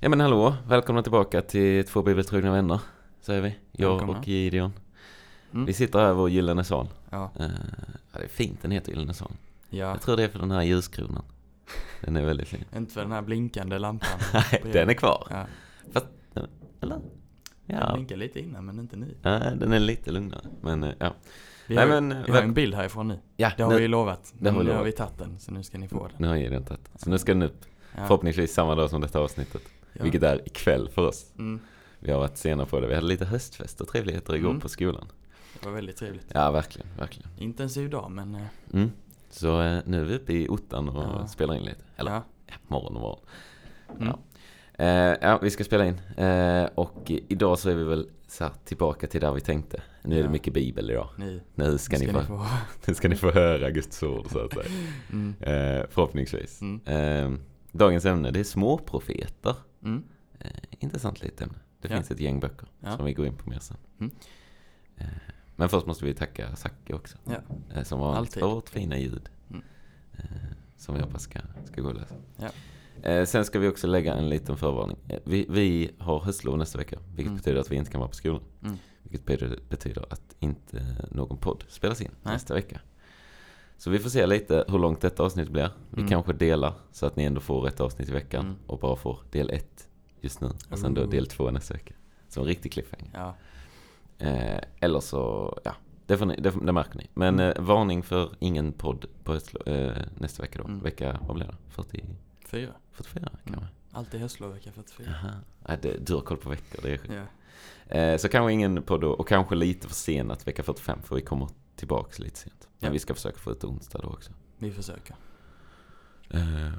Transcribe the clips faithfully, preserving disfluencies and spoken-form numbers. Ja men hallå, välkomna tillbaka till två Bibeltrogna Vänner, säger vi. Jag välkomna. Och Gideon. Mm. Vi sitter här i vår gyllene sal. Ja. Uh, ja, det är fint, den heter gyllene sal. Ja. Jag tror det är för den här ljuskronan. Den är väldigt fin. Inte för den här blinkande lampan. Nej, den är kvar. Ja. Fast, eller? Ja. Den blinkar lite innan, men inte nu. Ja, den är lite lugnare, men uh, ja. Vi har, Nej, men, vi har en bild härifrån nu. Ja, det har nu, vi lovat. Men nu har vi tagit den, så nu ska ni få den. Nu har Gideon tagit den. Så nu ska den upp. Ja. Förhoppningsvis samma dag som detta avsnittet. Ja. Vilket är ikväll för oss. Mm. Vi har varit sena på det. Vi hade lite höstfest och trevligheter igår mm. på skolan. Det var väldigt trevligt. Ja, verkligen. verkligen. Intensiv dag, men... Mm. Så eh, nu är vi uppe i ottan och ja. spelar in lite. Eller, ja. Ja, morgon och morgon. Mm. Ja. Eh, ja, vi ska spela in. Eh, och idag så är vi väl så här, tillbaka till där vi tänkte. Nu är ja. det mycket bibel idag. Nu, nu, ska, nu, ska, ni få, ni få... nu ska ni få höra Guds ord, så att säga. Mm. Eh, förhoppningsvis. Mm. Eh, dagens ämne, det är småprofeter. Mm. Eh, intressant lite ämne. Det ja. finns ett gäng böcker ja. som vi går in på mer sen. Mm. Eh, men först måste vi tacka Sack också. Ja. Eh, som har ett oerhört fina ljud. Mm. Eh, som vi hoppas ska, ska gå och läsa. Ja. Eh, sen ska vi också lägga en liten förvarning. Eh, vi, vi har höstlov nästa vecka. Vilket mm. betyder att vi inte kan vara på skolan. Mm. Vilket betyder, betyder att inte någon podd spelas in Nej. nästa vecka. Så vi får se lite hur långt detta avsnitt blir. Vi mm. kanske delar så att ni ändå får ett avsnitt i veckan. Mm. Och bara får del ett just nu. Och sen då del två nästa vecka. Så en riktig cliffhanger. Ja. Eh, eller så, ja. Det, får ni, det, det märker ni. Men eh, varning för ingen podd på höstlov, eh, nästa vecka då. Mm. Vecka, vad blir det? fyrtiofyra fyrtiofyra kan mm. man. Alltid höstlov vecka fyrtiofyra. Jaha. Eh, det, du har koll på veckor, det är skönt. Yeah. Eh, så kanske ingen podd då. Och kanske lite för senat vecka fyrtiofem. För vi kommer tillbaks lite sent. Men ja. vi ska försöka få ut onsdag då också. Vi försöker. Eh,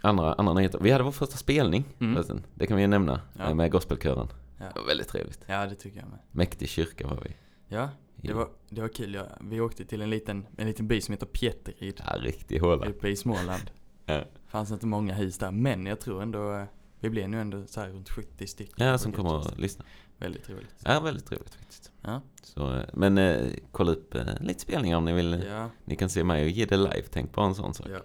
andra, andra nyheter. Vi hade vår första spelning. Mm. Det kan vi ju nämna. Ja. Med gospelkören. Ja. Det var väldigt trevligt. Ja, det tycker jag med. Mäktig kyrka var vi. Ja, det var, det var kul. Ja, vi åkte till en liten, en liten by som heter Pieterid. Ja, riktig håla. Uppe i Småland. Ja. Fanns inte många hus där. Men jag tror ändå, vi blev nu ändå så här runt sjuttio stycken. Ja, som kommer att lyssna. Väldigt trevligt. Ja, väldigt trevligt faktiskt. Ja. Så, men eh, kolla upp eh, lite spelningar om ni vill. Ja. Ni kan se mig och ge det live. Tänk på en sån sak. Ja.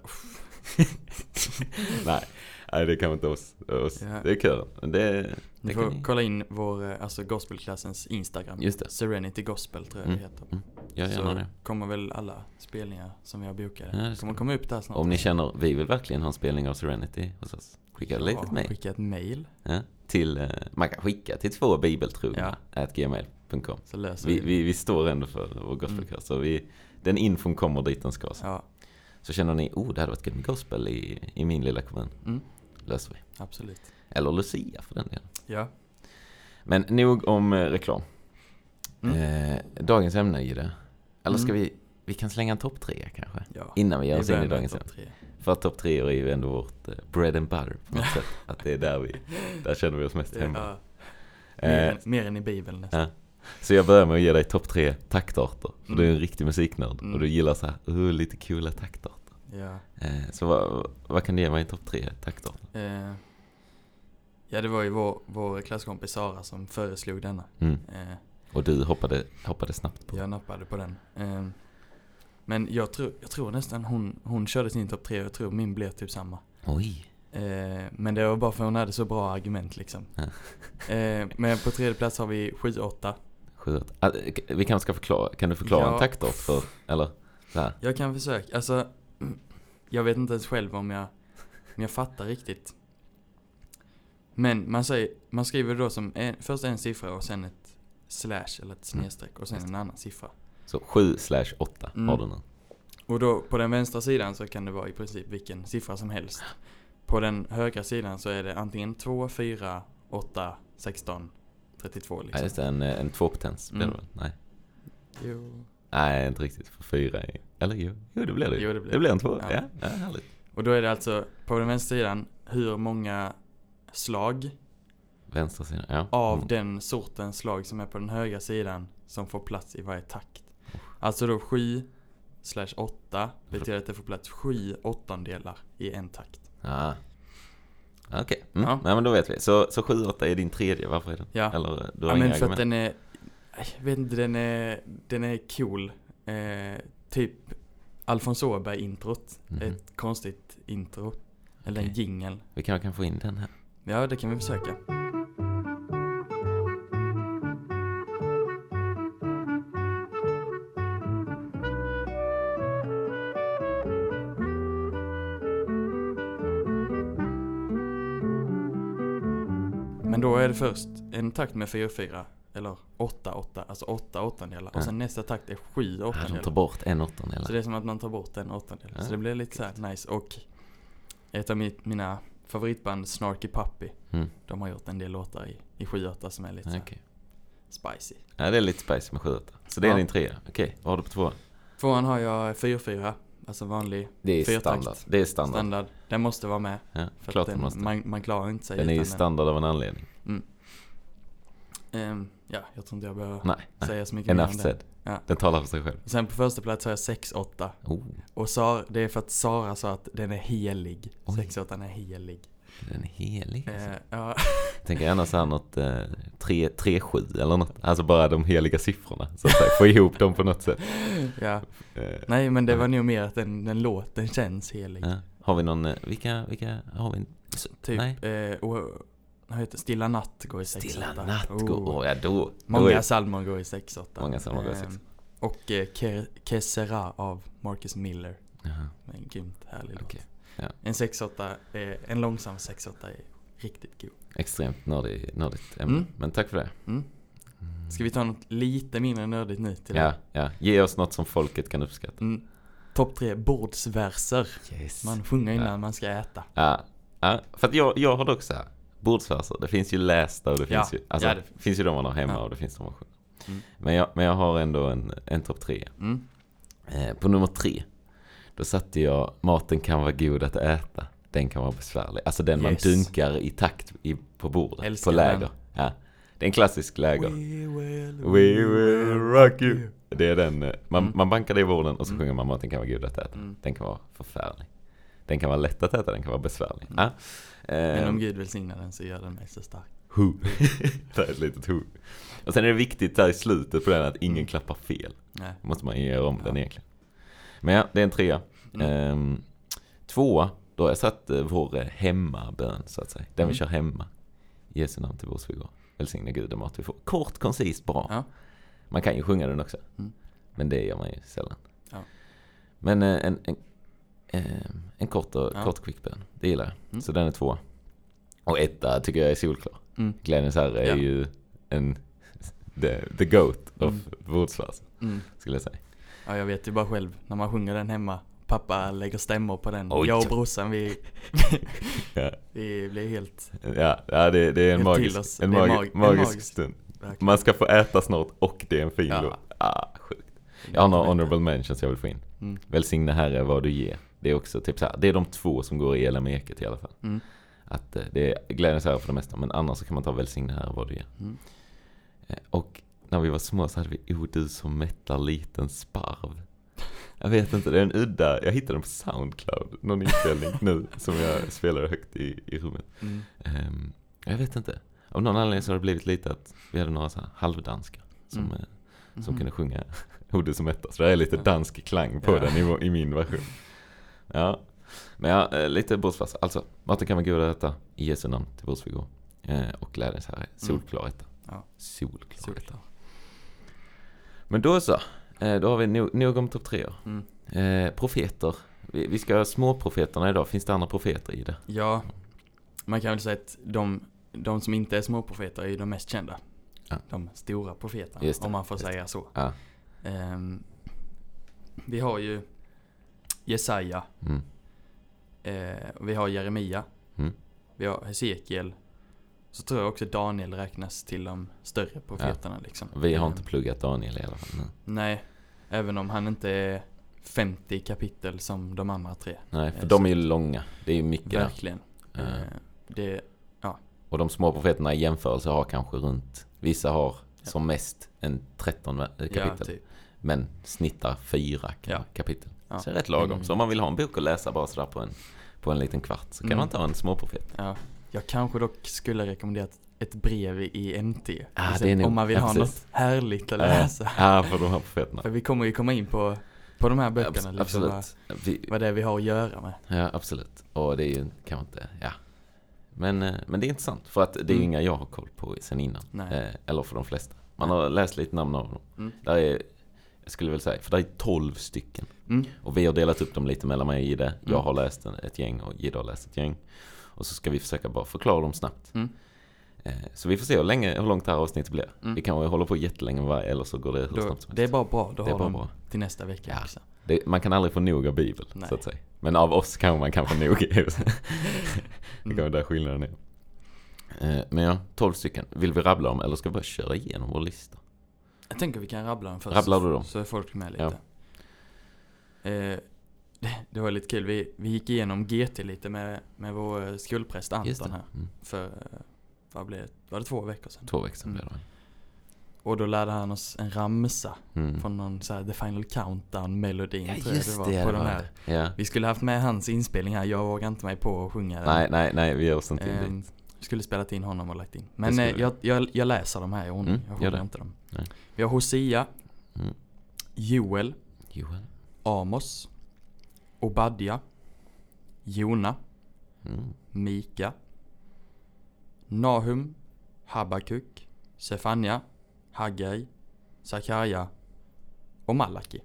Nej. Nej, det kan inte oss. oss. Ja. Det är kul. Det, det ni får ni... kolla in vår alltså gospelklassens Instagram. Just det. Serenity Gospel tror jag mm. det heter. Mm. Jag gärna så det. Kommer väl alla spelningar som vi har bokat. Ja, kommer komma upp där snart. Om ni känner, vi vill verkligen ha en spelning av Serenity hos oss. Skicka ja, ett mejl. Skicka ett mejl. Ja, till, man kan skicka till två bibeltrogna ja. at gmail punkt com. Så löser vi, vi. Vi står ändå för vår gospelklass. Mm. Vi, den infon kommer dit den ska. Ja. Så känner ni, oh det hade varit en gospel i, i min lilla kommun. Mm. Löser vi. Absolut. Eller Lucia för den delen. Ja. Men nog om eh, reklam. Mm. Eh, dagens ämne är det. Eller ska mm. vi, vi kan slänga en topp tre kanske. Ja. Innan vi gör oss in i dagens ämne. Tre. För topp tre är ju ändå vårt eh, bread and butter på något sätt. Att det är där vi, där känner vi oss mest hemma. Ja. Eh, mer, mer än i Bibeln nästan. Eh. Så jag börjar med att ge dig topp tre taktarter. För mm. du är en riktig musiknörd. Mm. Och du gillar så här, oh, lite coola taktarter. Ja. Så vad, vad kan du ge mig i topp tre taktarter? Eh, ja, det var ju vår, vår klasskompis Sara som föreslog denna. Mm. Eh, och du hoppade, hoppade snabbt på. Jag nappade på den. Eh, men jag, tro, jag tror nästan hon, hon körde sin topp tre och jag tror min blev typ samma. Oj. Eh, men det var bara för hon hade så bra argument liksom. eh, men på tredje plats har vi sju åtta. sju åtta. Vi kanske ska förklara, kan du förklara ja. en taktart för, eller? Där. Jag kan försöka, alltså... Jag vet inte ens själv om jag, om jag fattar riktigt. Men man, säger, man skriver då som en, först en siffra och sen ett slash eller ett snedstreck och sen mm. en annan siffra. Så sju slash åtta mm. har du nu. Och då på den vänstra sidan så kan det vara i princip vilken siffra som helst. På den högra sidan så är det antingen två, fyra, åtta, sexton, trettiotvå. Liksom. Nej, just det, en, en tvåpotens. Mm. Nej. Jo... Nej, inte riktigt för fyra. Eller jo, jo det blir det. Jo, det blir, det blir en två. Ja. Ja, ja, härligt. Och då är det alltså på den vänstra sidan hur många slag vänstra sidan, ja. av mm. den sortens slag som är på den högra sidan som får plats i varje takt. Alltså då sju slash åtta betyder att det får plats sju åttondelar i en takt. Ah. Okej. Okay. Mm. Ja. Nej, men då vet vi. Så, så sju åtta är din tredje. Varför är den? Ja. Eller, du har ja, men för att den är... Jag vet inte, den är, den är cool. Eh, typ Alfonsoberg-introt. Mm-hmm. Ett konstigt intro. Eller okay. En jingle. Vi kan, kan få in den här. Ja, det kan vi försöka. Men då är det först en takt med fyra fyra, eller åtta åtta, alltså åtta åttondelar. Ja. Och sen nästa takt är sju åttondelar. Ja, de tar bort en åttondel. Så det är som att man tar bort en åttondel. Ja. Så det blir lite så här nice. Och ett av mina favoritband, Snarky Puppy, mm. de har gjort en del låtar i, i sju åtta som är lite så okay. spicy. Ja, det är lite spicy med sju åtta. Så det är ja. din trea. Okej, okay. Vad har du på tvåan? Tvåan har jag fyra fyra, alltså vanlig fyrtakt. Det är standard. standard. Den måste vara med. Ja, för klart att den, måste. Man, man klarar inte sig. Den är ju standard den. Av en anledning. Mm. Um, ja, jag tror inte jag behöver nej, säga så mycket en mer om det. Ja. Den talar för sig själv. Sen på första plats har jag sex åtta. Oh. Och Sara, det är för att Sara sa att den är helig. sex åtta är helig. Den är helig? Alltså. Uh, ja. Tänker gärna så här något eh, tre sju eller något. Alltså bara de heliga siffrorna. Så att säga, få ihop dem på något sätt. Ja. Uh, nej, men det uh. var nog mer att den, den låten känns helig. Uh. Har vi någon, vilka, vilka har vi? Så, typ, nej. Uh, och, Stilla natt går i sex åtta. Stilla natt oh. går, oh, ja då. Många salmer går i sex åtta. Många salmer går i sex åtta. Och eh, Que Sera av Marcus Miller. Uh-huh. En grymt härlig okay. låt. Ja. En sex åtta, eh, en långsam sex åtta är riktigt god. Extremt nördigt, nördigt ämne. Mm. Men tack för det. Mm. Ska vi ta något lite mindre nördigt nu till ja, ja. Ge oss något som folket kan uppskatta. Mm. Topp tre bordsverser. Yes. Man sjunger innan ja. man ska äta. Ja, ja. För att jag, jag har det också här. Bordsverser, det finns ju lästa och det finns ja. ju alltså, ja, det finns. finns ju de man har hemma ja. och det finns de man sjunger. Mm. Men, jag, men jag har ändå en, en topp tre. Mm. Eh, på nummer tre, då satte jag maten kan vara god att äta, den kan vara besvärlig. Alltså den yes. man dunkar i takt i, på bordet, älskar på läger. Ja. Det är en klassisk läger. We will, we will rock you. Det är den, man, mm. man bankar det i borden och så mm. sjunger man maten kan vara god att äta. Mm. Den kan vara förfärlig. Den kan vara lätt att äta, den kan vara besvärlig. Mm. Ah, eh, Men om Gud välsignar den så gör den mig så stark. Hu. Det är ett litet hu. Och sen är det viktigt här i slutet på den att ingen mm. klappar fel. Nej. Då måste man göra om ja. den egentligen. Men ja, det är en trea. Mm. Eh, två, då har jag satt vår hemmabön så att säga. Den mm. vi kör hemma. Jesu namn till vårs vi går. Välsigna Gud och mat vi får. Kort, koncist, bra. Ja. Man kan ju sjunga den också. Mm. Men det gör man ju sällan. Ja. Men eh, en... en en kort och ja. kort quickbön. Det gillar jag. Mm. Så den är två. Och etta tycker jag är solklar. Mm. Glennis här är ja. ju en the, the goat mm. of bordsvars. Mm. Skulle jag säga. Ja, jag vet ju bara själv. När man sjunger den hemma. Pappa lägger stämmor på den. Oj. Jag och brorsan, vi, ja. vi blir helt... Ja, ja det, det är en magisk, en mag, mag, magisk en stund. Verkligen. Man ska få äta snart och det är en fin ja. låt. Ah, sjukt. Jag har några honorable mentions jag vill få in. Mm. Välsigna Herre vad du ger. Det är också typ så här, det är de två som går i med eket i alla fall. Mm. Att det är glädjens här för det mesta, men annars så kan man ta välsigna här vad det är. Mm. Och när vi var små så hade vi O du som mättar liten sparv. Jag vet inte, det är en udda, jag hittade den på Soundcloud, någon inställning nu som jag spelar högt i, i rummet. Mm. Um, jag vet inte, av någon anledning så har det blivit lite att vi hade några så här halvdanskar som, mm. som mm. kunde sjunga O du som mättar. Så det är lite dansk klang på ja. den i, i min version. Ja, men ja, lite bordsfast. Alltså, maten kan vara god att äta i Jesu namn till bords vi går. Eh, och glädjens här är solklar äta. Mm. Ja. Solklar, solklar äta. Men då så, eh, då har vi nog, nog om topp tre. Mm. Eh, profeter. Vi, vi ska ha småprofeterna idag. Finns det andra profeter i det? Ja, man kan väl säga att de, de som inte är småprofeter är ju de mest kända. Ja. De stora profeterna, om man får säga så. Ja. Eh, vi har ju Jesaja. Mm. Eh, vi har Jeremia. Mm. Vi har Hesekiel. Så tror jag också Daniel räknas till de större profeterna. Ja. Liksom. Vi har inte pluggat Daniel i alla fall. Nej. Nej, även om han inte är femtio kapitel som de andra tre. Nej, för eh, de är ju långa. Det är ju mycket. Verkligen. Ja. Eh, det, ja. Och de små profeterna i jämförelse har kanske runt. Vissa har ja. som mest en tretton kapitel. Ja, typ. Men snittar fyra ja. kapitel. Ja. Så är det rätt lagom. Mm. Så om man vill ha en bok och läsa bara sådär på en, på en liten kvart så kan mm. man ta en småprofet. Ja. Jag kanske dock skulle rekommendera ett brev i N T. Ah, alltså, om nog, man vill ja, ha precis. något härligt att läsa. Ja, ah, för de här profeterna. För vi kommer ju komma in på, på de här böckerna. Abs- liksom, absolut. Vad, vad det är vi har att göra med. Ja, absolut. Och det är ju kanske inte... Ja. Men, men det är intressant, för att det är mm. inga jag har koll på sen innan. Nej. Eller för de flesta. Man har läst lite namn av dem. Mm. Där är, jag skulle väl säga, för det är tolv stycken. Mm. Och vi har delat upp dem lite mellan mig och Gide. Mm. Jag har läst ett gäng och Gide har läst ett gäng. Och så ska vi försöka bara förklara dem snabbt. Mm. Så vi får se hur, länge, hur långt det här avsnittet blir. Mm. Vi kan ju hålla på jättelänge med varje, eller så går det hur då, snabbt som helst. Det är bara bra, då det har bara bra till nästa vecka. Ja. Också. Det, man kan aldrig få nog av Bibeln, nej, så att säga. Men av oss kanske man kan få nog. Det går där skillnaden är. Men ja, tolv stycken. Vill vi rabbla om eller ska vi bara köra igenom vår lista? Jag tänker vi kan rabbla dem först. Rabblar du dem? Så är folk med lite. Ja. Eh, det var lite kul. Vi, vi gick igenom G T lite med, med vår skolpräst Anton här. Mm. För, vad blev det? Var det två veckor sedan? Två veckor sedan mm. blev det. Och då lärde han oss en ramsa mm. från någon så här The Final Countdown-melodin. Ja, tror jag det var, det, på det var här. Ja. Vi skulle haft med hans inspelning här. Jag vågar inte mig på att sjunga den. Nej, nej, nej. Vi gör oss inte eh, dit. Vi skulle spela in honom och lagt in. Men eh, jag, jag, jag läser de här i ordning. Mm, jag sjunger inte dem. Nej. Vi har Hosea, mm. Joel, Joel, Amos, Obadja, Jona, mm. Mika, Nahum, Habakkuk, Sefania, Haggai, Zakaria och Malaki.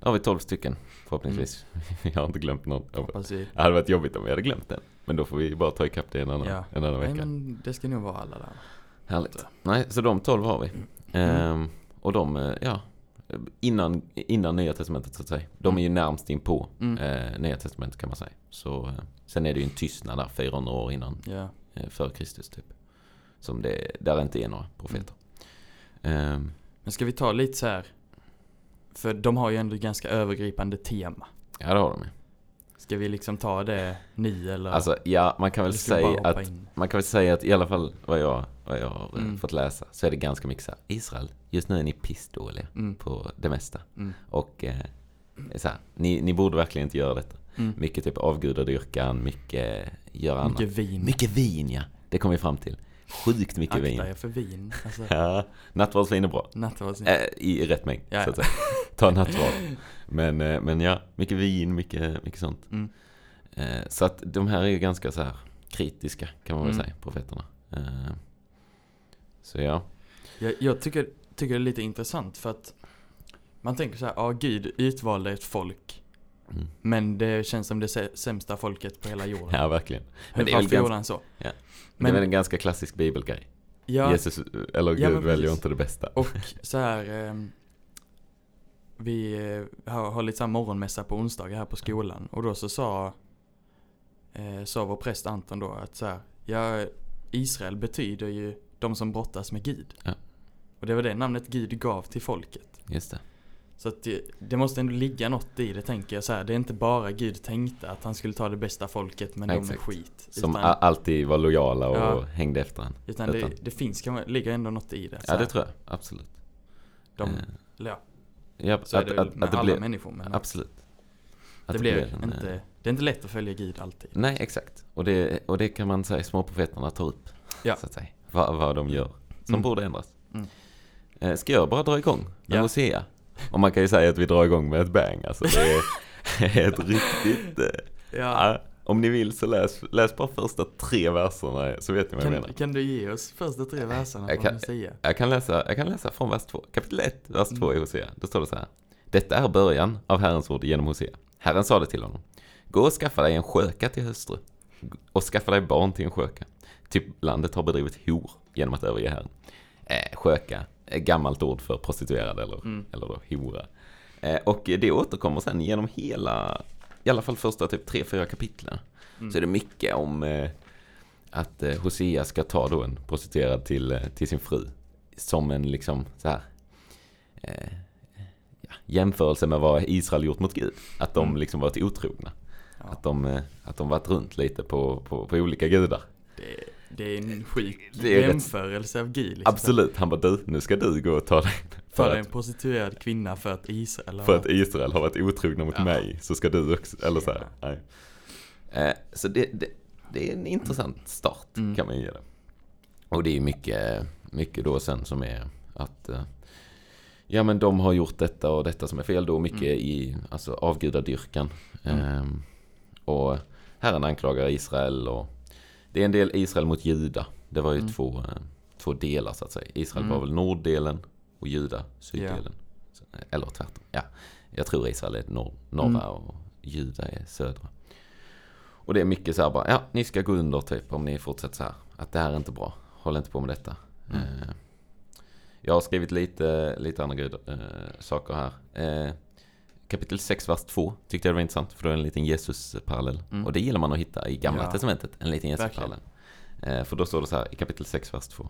Då har vi tolv stycken, förhoppningsvis. Mm. Jag har inte glömt någon. Det hade varit jobbigt om jag hade glömt den. Men då får vi bara ta ikapp det en annan, ja. en annan vecka. Nej, men det ska nog vara alla där. Härligt. Nej, så de tolv har vi. Mm. Ehm, och de, ja, innan, innan Nya Testamentet så att säga. De är ju närmst in på mm. eh, Nya Testamentet kan man säga. Så, sen är det ju en tystnad där, fyrahundra år innan. Yeah. Eh, för Kristus typ. Som det, där inte är några profeter. Mm. Ehm. Men ska vi ta lite så här. För de har ju ändå ganska övergripande tema. Ja, det har de ju. Ska vi liksom ta det ni eller? Alltså, ja, man kan väl säga att in. man kan väl säga att i alla fall vad jag vad jag har mm. fått läsa så är det ganska mycket så här, Israel just nu är ni pissdåliga mm. på det mesta mm. och eh, så här, ni ni borde verkligen inte göra detta. Mm. Mycket typ avgudadyrkan, mycket göra mycket annat. Vin. Mycket vin, ja. Det kommer vi fram till. Sjukt mycket Akta vin. Akta för vin. Alltså. Ja, nattvardsvin är bra. Nattvardsvin. Äh, I rätt mängd, ja, så att säga. Ta nattvard. Men, men ja, mycket vin, mycket, mycket sånt. Mm. Så att de här är ju ganska så här kritiska, kan man väl mm. säga, profeterna. Så ja. Jag, jag tycker, tycker det är lite intressant för att man tänker så här, ja, Gud utvalde ett folk. Mm. Men det känns som det sämsta folket på hela jorden. Ja, verkligen. Men det är väl ganska, så? Ja. Men, det är en ganska klassisk bibelgrej. Ja, Jesus eller Gud ja, väljer inte det bästa. Och så här, eh, vi har, har lite så här morgonmässa på onsdagar här på skolan. Och då så sa, eh, sa vår präst Anton då att så här, ja, Israel betyder ju de som brottas med Gud. Ja. Och det var det namnet Gud gav till folket. Just det. Så att det, det måste ändå ligga något i det, tänker jag så här. Det är inte bara Gud tänkte att han skulle ta det bästa folket, men exakt, de är skit. Som utan, alltid var lojala och ja, hängde efter han. Utan, utan. Det, det finns, kan man, ligger ändå något i det. Ja, det tror jag. Absolut. De, uh, ja, så att, är det att, med att alla blir, människor. Men absolut. Det, det, blir det, blir en, inte, det är inte lätt att följa Gud alltid. Nej, exakt. Och det, och det kan man säga småprofeterna tar upp. Ja. Så att säga. Vad, vad de gör. Som mm. borde ändras. Mm. Uh, ska jag bara dra igång? Men ja. se jag. Och man kan ju säga att vi drar igång med ett bang. Alltså det är ett riktigt... Ja. Ja, om ni vill så läs, läs bara första tre verserna så vet ni vad kan, jag menar. Kan du ge oss första tre verserna från Hosea? Jag kan läsa, jag kan läsa från vers två. Kapitel ett, vers två mm. i Hosea. Då står det så här. Detta är början av Herrens ord genom Hosea. Herren sa det till honom. Gå och skaffa dig en sköka till hustru. Och skaffa dig barn till en sköka. Typ landet har bedrivit hor genom att överge Herren. Eh, sköka. Gammalt ord för prostituerad eller, mm. eller då hora. Eh, och det återkommer sen genom hela, i alla fall första typ tre, fyra kapitlen. Mm. Så är det mycket om eh, att eh, Hosea ska ta då en prostituerad till, eh, till sin fru. Som en liksom så här eh, ja, jämförelse med vad Israel gjort mot Gud. Att de mm. liksom varit otrogna. Ja. Att, de, eh, att de varit runt lite på, på, på olika gudar. Det... Det är en sjuk det är jämförelse rätt... av Gud. Liksom. Absolut, han bara du, nu ska du gå och ta dig. För, för att... en prostituerad kvinna för att Israel har... För att Israel har varit otrogna mot ja. mig så ska du också, eller så här. Nej. Eh, så det, det, det är en intressant start mm. kan man ge det. Och det är mycket, mycket då sen som är att eh, ja men de har gjort detta och detta som är fel då. Mycket mm. i alltså, avgudadyrkan. Mm. Eh, och Herren anklagar Israel och det är en del Israel mot Juda. Det var ju mm. två, två delar så att säga. Israel mm. var väl norddelen och Juda syddelen. Yeah. Eller tvärtom. Ja. Jag tror Israel är norr, norra mm. och Juda är södra. Och det är mycket så här bara, ja, ni ska gå under typ om ni fortsätter så här. Att det här är inte bra. Håll inte på med detta. Mm. Eh, jag har skrivit lite, lite andra gud, eh, saker här. Eh, kapitel sex, vers två tyckte jag det var intressant. För då är en liten Jesus-parallell. Mm. Och det gillar man att hitta i gamla ja. testamentet. En liten Jesus-parallell. Eh, för då står det så här i kapitel sex, vers två.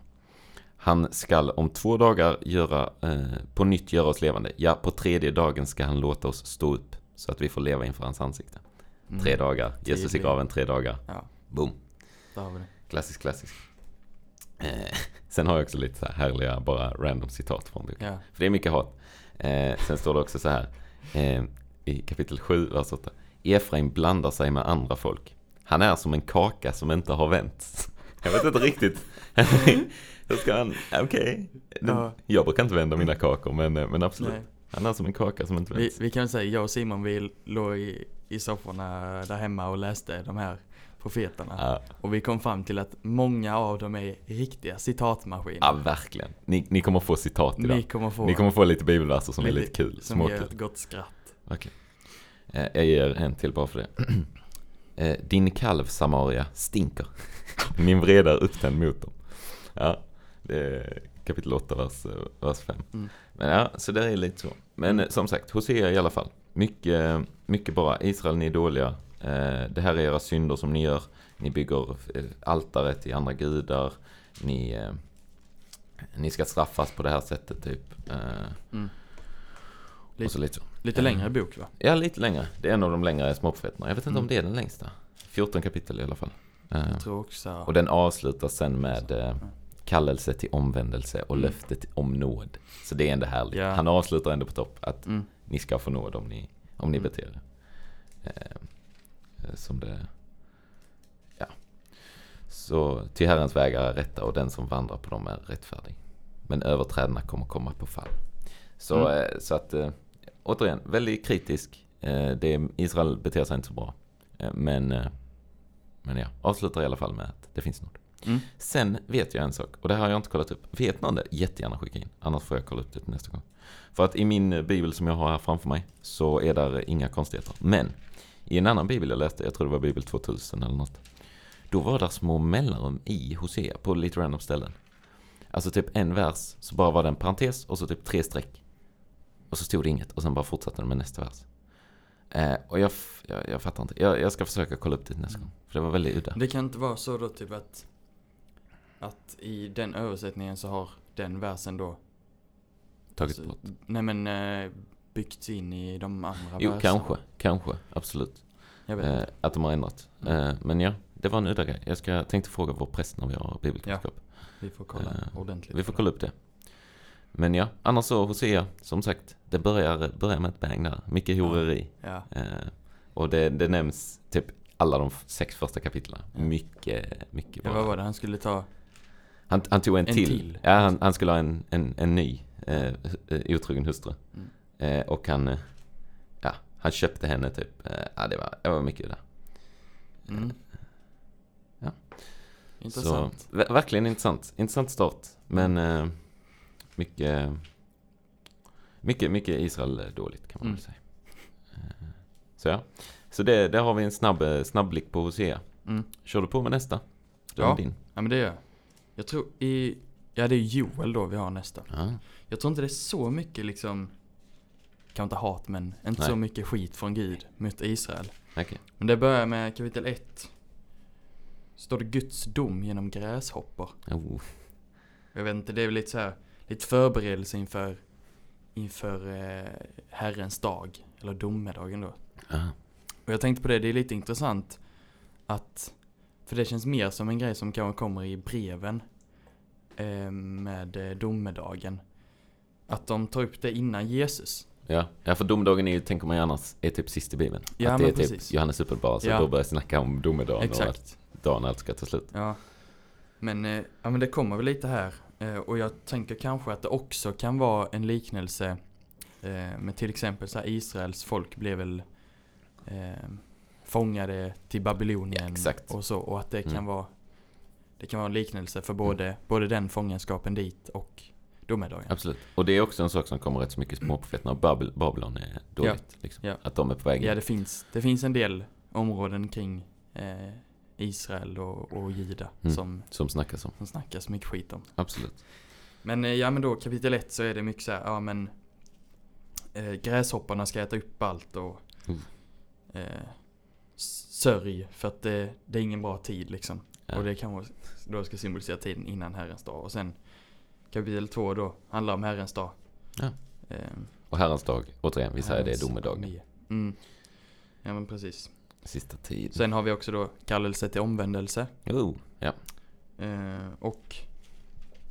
Han skall om två dagar göra, eh, på nytt göra oss levande. Ja, på tredje dagen ska han låta oss stå upp. Så att vi får leva inför hans ansikte. Mm. Tre dagar. Jesus i graven, tre dagar. Ja. Boom. Då har vi det. Klassisk, klassisk. Eh, sen har jag också lite så här härliga, bara random citat från boken. Ja. För det är mycket hat. Eh, sen står det också så här. Eh, I kapitel sju, vers åtta. Efraim blandar sig med andra folk. Han är som en kaka som inte har vänts. Jag vet inte riktigt. Då ska han, okej. Okay. Ja. Jag brukar inte vända mina kakor, men, men absolut. Nej. Han är som en kaka som inte vänts. Vi, vi kan säga, jag och Simon, vi låg i, i sofforna där hemma och läste de här profeterna. Ja. Och vi kom fram till att många av dem är riktiga citatmaskiner. Ja, verkligen. Ni, ni kommer få citat idag. Ni kommer få, ni kommer få lite bibelverser som lite, är lite kul. Som småkul. Ger ett gott skratt. Okej. Eh, jag ger en till bara för det. eh, din kalv, Samaria, stinker. Min vrede är upptänd mot dem. Ja, det är kapitel åtta, vers, vers fem. Mm. Men ja, så det är lite så. Men eh, som sagt, Hosea i alla fall. Mycket, mycket bra. Israel, ni är dåliga. Det här är era synder som ni gör. Ni bygger altare till andra gudar. Ni, eh, ni ska straffas på det här sättet typ. Eh, mm. lite, och så lite, så. lite längre bok va? Ja, lite längre. Det är en av de längre småprofeterna. Jag vet inte mm. om det är den längsta. fjorton kapitel i alla fall. Eh, Jag tror också. Och den avslutas sen med eh, kallelse till omvändelse och mm. löftet om nåd. Så det är ändå härligt. Ja. Han avslutar ändå på topp att mm. ni ska få nåd om ni, om ni mm. beter er. Eh, som det ja så till Herrens vägar är rätta och den som vandrar på dem är rättfärdig, men överträdarna kommer komma på fall. Så, mm. så att återigen, väldigt kritisk. Det är, Israel beter sig inte så bra, men, men ja, avslutar i alla fall med att det finns något. Mm. Sen vet jag en sak, och det här har jag inte kollat upp. Vet någon det? Jättegärna skicka in. Annars får jag kolla upp det nästa gång. För att i min bibel som jag har här framför mig så är där inga konstigheter, men i en annan bibel jag läste, jag tror det var bibel tvåtusen eller något. Då var det små mellanrum i Hosea på lite random ställen. Alltså typ en vers, så bara var det en parentes och så typ tre streck. Och så stod det inget och sen bara fortsatte den med nästa vers. Eh, och jag, jag, jag fattar inte. Jag, jag ska försöka kolla upp det nästa gång. För det var väldigt udda. Det kan inte vara så då typ att, att i den översättningen så har den versen då tagit alltså, bort. Nej men... Eh, byggt in i de andra jo, verserna. kanske, kanske, absolut. Jag vet eh, att de har ändrat. Mm. Eh, men ja, det var en udda grej. Jag ska, tänkte fråga vår präst när vi har bibelkunskap. Ja, vi får kolla eh, ordentligt. Vi får kolla upp det. Men ja, annars så Hosea, som sagt, det börjar, börjar med ett bang där. Mycket horeri. Ja. Eh, och det, det nämns typ alla de sex första kapitlen. Ja. Mycket, mycket bra. Ja, vad var det? Han skulle ta... Han, han tog en, en till. till. Ja, han, han skulle ha en, en, en ny eh, otrogen hustru. Mm. Eh, och han eh, ja, han köpte henne typ eh, ja, det var, det var mycket där eh, mm. ja. Intressant. Så, ver- verkligen intressant intressant start, men eh, mycket mycket, mycket Israel dåligt kan man mm. väl säga eh, så ja, så det, där har vi en snabb, snabb blick på Hosea. mm. Kör du på med nästa? Du ja. Din. Ja, men det gör jag. Jag tror i, ja det är Joel då vi har nästa. ah. Jag tror inte det är så mycket liksom kan inte hat, men inte Nej. så mycket skit från Gud mot Israel. Okay. Men det börjar med kapitel ett. Står det Guds dom genom gräshoppor. Oh. Jag vet inte, det är väl lite så här, lite förberedelse inför inför eh, Herrens dag eller domedagen då. Uh-huh. Och jag tänkte på det, det är lite intressant att för det känns mer som en grej som kanske kommer i breven eh, med eh, domedagen. Att de tar upp det innan Jesus. Ja. ja, för domdagen är ju, tänker man ju annars, är typ sist i Bibeln. Ja, att det är precis. Typ Johannes uppenbar, så ja. då börjar snacka om domedagen. Exakt. Och att dagen allt ska ta slut. Ja. Men, eh, ja, men det kommer väl lite här. Eh, och jag tänker kanske att det också kan vara en liknelse eh, med till exempel så här, Israels folk blev väl eh, fångade till Babylonien. Ja, exakt. Och så. Och att det kan mm. vara det kan vara en liknelse för både, mm. både den fångenskapen dit och domedagen. Absolut. Och det är också en sak som kommer rätt så mycket småprofeterna, och Babel, Babylon är dåligt. Ja. Liksom. Ja. Att de är på väg. Ja, det finns, det finns en del områden kring eh, Israel och, och Juda mm. som, som snackas om. Som snackas mycket skit om. Absolut. Men eh, ja, men då kapitel ett så är det mycket så här, ja men eh, gräshopparna ska äta upp allt och mm. eh, sörj för att det, det är ingen bra tid liksom. Ja. Och det kan vara, då ska symbolisera tiden innan Herrens dag. Och sen kapitel två då handlar om Herrens dag. Ja. Ehm. Och Herrens dag, återigen, vi säger det är domedagen. Mm. Ja, men precis. Sista tid. Sen har vi också då kallelse till omvändelse. Oh, ja. Ehm, och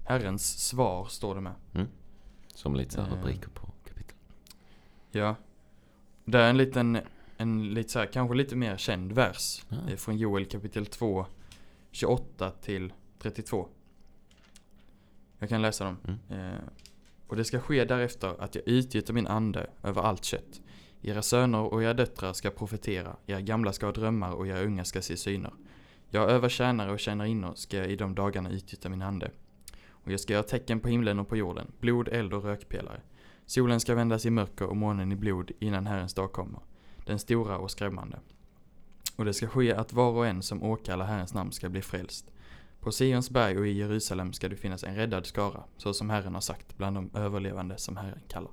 Herrens svar står det med. Mm. Som lite så här rubriker på kapitel. Ja. Det är en liten, en lite så här, kanske lite mer känd vers ja. Från Joel kapitel två, tjugoåtta till trettiotvå. Jag kan läsa dem. Mm. Eh, och det ska ske därefter att jag utgjuter min ande över allt kött. Era söner och era döttrar ska profetera. Era gamla ska ha drömmar och era unga ska se syner. Jag över tjänare och tjänarinnor ska jag i de dagarna utgjuta min ande. Och jag ska göra tecken på himlen och på jorden. Blod, eld och rökpelare. Solen ska vändas i mörker och månen i blod innan Herrens dag kommer. Den stora och skrämmande. Och det ska ske att var och en som åkallar Herrens namn ska bli frälst. På Sions berg och i Jerusalem ska det finnas en räddad skara, så som Herren har sagt, bland de överlevande som Herren kallar.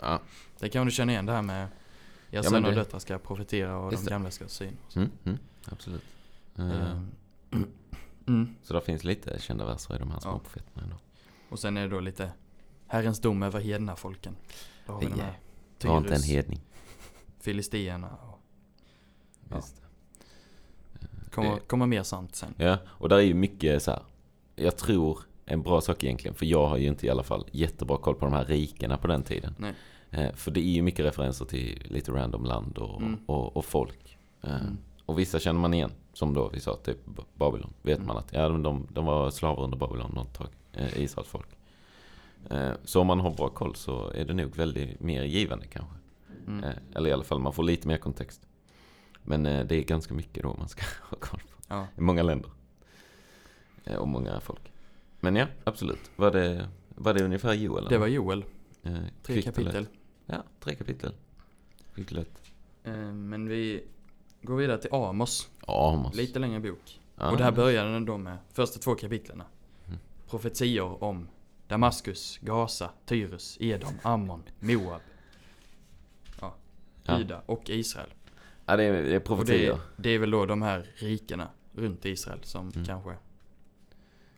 Ja. Det kan du känna igen det här med era ja, söner och döttrar ska profetera och de gamla ska syn. Mm, mm, absolut. Mm. Mm. Mm. Så det finns lite kända verser i de här små profeterna ändå. Och sen är det då lite Herrens dom över hedna folken. Då har vi de här Tyrus, inte en hedning. Filistierna och ja. Visst. Kommer, kommer mer sant sen. Ja, och där är ju mycket så här. Jag tror en bra sak egentligen, för jag har ju inte i alla fall jättebra koll på de här rikena på den tiden. Nej. Eh, för det är ju mycket referenser till lite random land och, mm. och, och folk. Eh, mm. Och vissa känner man igen, som då vi sa, typ Babylon. Vet mm. man att ja, de, de var slavar under Babylon något tag, eh, Israels folk. Eh, så om man har bra koll så är det nog väldigt mer givande kanske. Mm. Eh, eller i alla fall, man får lite mer kontext. Men eh, det är ganska mycket då man ska ha koll på. Ja. I många länder. Eh, och många folk. Men ja, absolut. Var det, var det ungefär Joel? Eller? Det var Joel. Eh, tre kapitel. Ja, tre kapitel. Skickligt. Eh, men vi går vidare till Amos. Amos. Lite längre bok. Ah. Och det här började den då med första två kapitlerna. Mm. Profetior om Damaskus, Gaza, Tyrus, Edom, Ammon, Moab. Ja, Juda ja. Och Israel. Ja, det är, det är profetier. Det, det är väl då de här rikena runt Israel som mm. kanske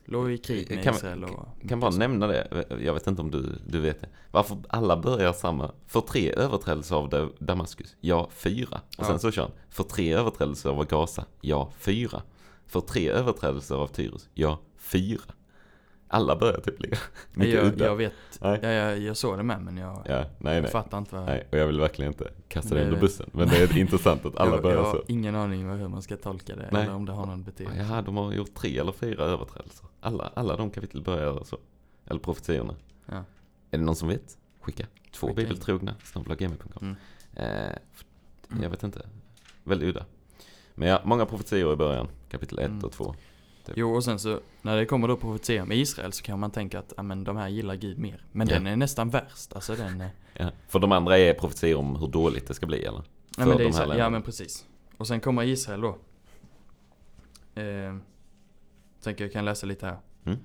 låg i krig med kan, Israel. Och kan, kan bara nämna det, jag vet inte om du, du vet det. Varför alla börjar samma? För tre överträdelser av Damaskus, ja fyra. Och ja. Sen så kör han, för tre överträdelser av Gaza, ja fyra. För tre överträdelser av Tyrus, ja fyra. Alla börjar typ ligga. Jag, jag vet, jag, jag, jag såg det med men jag, ja, nej, jag nej. fattar inte vad... Nej, och jag vill verkligen inte kasta det under bussen. Men det är intressant att alla jag, börjar jag så. Jag har ingen aning om hur man ska tolka det nej. Eller om det har någon betydelse. Ja, de har gjort tre eller fyra överträdelser. Alla, alla de kapitel börjar så. Eller profetierna. Ja. Är det någon som vet? Skicka. Två Skicka bibeltrogna. snabel a g mail punkt com mm. eh, Jag vet inte. Väldigt udda. Men ja, många profetier i början. Kapitel ett mm. och två. Typ. Jo, och sen så när det kommer då profetia med Israel så kan man tänka att ah, men de här gillar Gud mer. Men ja. Den är nästan värst. Alltså, den är... ja. För de andra är profetier om hur dåligt det ska bli, eller? Ja, men, det de här ja, men precis. Och sen kommer Israel då. Eh, tänker jag kan läsa lite här. Mm.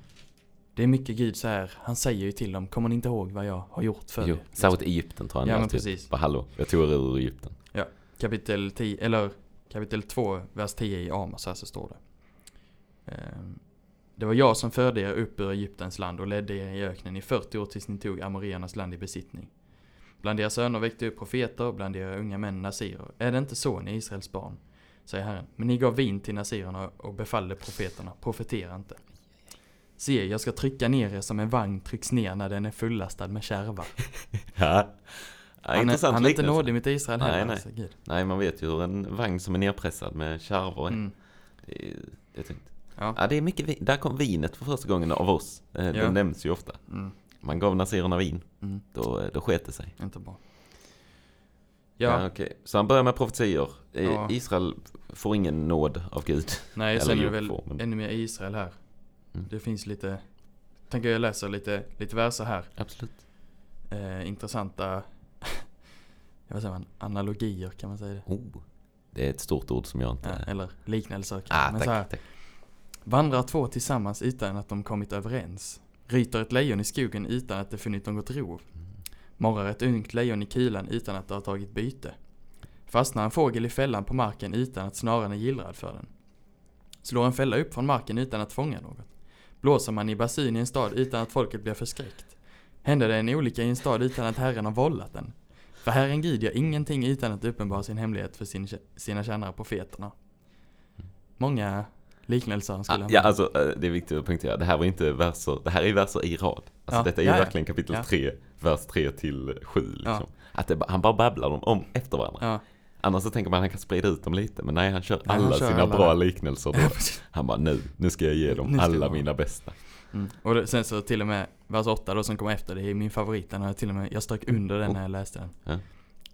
Det är mycket Gud så här. Han säger ju till dem, kommer ni inte ihåg vad jag har gjort för er? Särskilt Egypten tar han ja, men precis. Bara, hallå, jag tog er ur Egypten. Ja, kapitel tio, eller kapitel två, vers tio i Amos, här så står det. Det var jag som förde er upp ur Egyptens land och ledde er i öknen i fyrtio år tills ni tog amoriernas land i besittning. Bland era söner väckte upp profeter, bland era unga män nasirer. Är det inte så, ni Israels barn? Säger Herren. Men ni gav vin till nasirerna och befallde profeterna. Profetera inte. Se, jag ska trycka ner er som en vagn trycks ner när den är fullastad med kärvar. Ja. Ja, han är, han är inte nådig mitt Israel nej, heller. Nej. Alltså, Gud. Nej, man vet ju hur en vagn som är nerpressad med kärvar. Mm. Det är, det är tänkt. Ja. Ja, det är mycket vin. Där kom vinet för första gången av oss. Det ja. Nämns ju ofta. Mm. Man gav nazirerna vin. Mm. Då, då sket det sig. Inte bra. Ja. Ja, okay. Så han börjar med profetior. Ja. Israel får ingen nåd av Gud. Nej, sen är det väl men... ännu mer Israel här. Mm. Det finns lite... Tänker jag läsa lite, lite verser här. Absolut. Eh, intressanta... Vad säger man? Analogier, kan man säga det? Oh, det är ett stort ord som jag inte... Ja, eller liknelser. Ah, men tack, så här, tack. Vandrar två tillsammans utan att de kommit överens. Ryter ett lejon i skogen utan att det funnit något rov. Morrar ett ungt lejon i kylan utan att det har tagit byte. Fastnar en fågel i fällan på marken utan att snaran är gillrad för den. Slår en fälla upp från marken utan att fånga något. Blåser man i basin i en stad utan att folket blir förskräckt. Händer det en olycka i en stad utan att Herren har vållat den. För Herren Gud gör ingenting utan att uppenbara sin hemlighet för sin, sina tjänare profeterna. Många liknelser skulle ah, ja, alltså, det är viktigt att punktera. Det här var inte verser, det här är verser i rad. Alltså, ja, detta är ju ja, verkligen kapitel ja. tre, vers tre till sju. Liksom. Ja. Att det, han bara babblar dem om efter varandra. Ja. Annars så tänker man att han kan sprida ut dem lite. Men nej, han kör nej, alla han kör sina alla bra liknelser. Då. Han bara, nu, nu ska jag ge dem alla mina bästa. Mm. Och det, sen så till och med vers åtta då, som kommer efter, det är min favorit. Den har jag till och med, jag strök under den oh. när jag läste den. Ja.